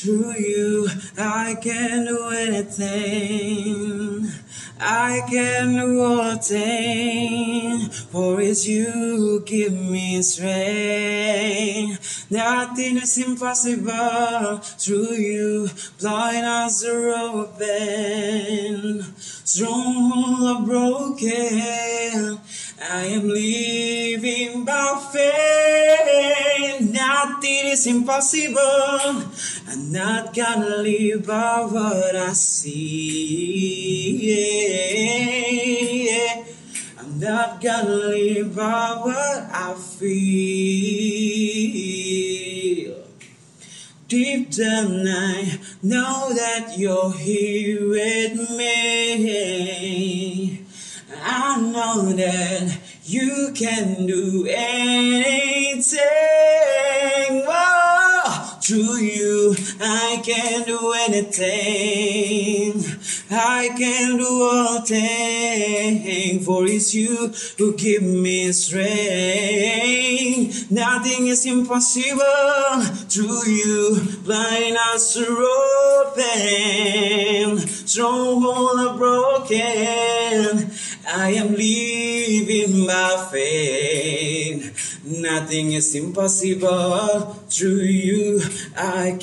Through you, I can do anything. I can do all things, for it's you who give me strength. Nothing is impossible. Through you, blind eyes are open, strongholds are broken. I am living by faith. Nothing is impossible. I'm not gonna live by what I see. I'm not gonna live by what I feel. Deep down I know that you're here with me. I know that you can do anything. Whoa. Through you, I can do anything. I can do all things, for it's you who give me strength. Nothing is impossible. Through you, blind eyes are open, strongholds are broken. I am living by faith. Nothing is impossible. Through you, I can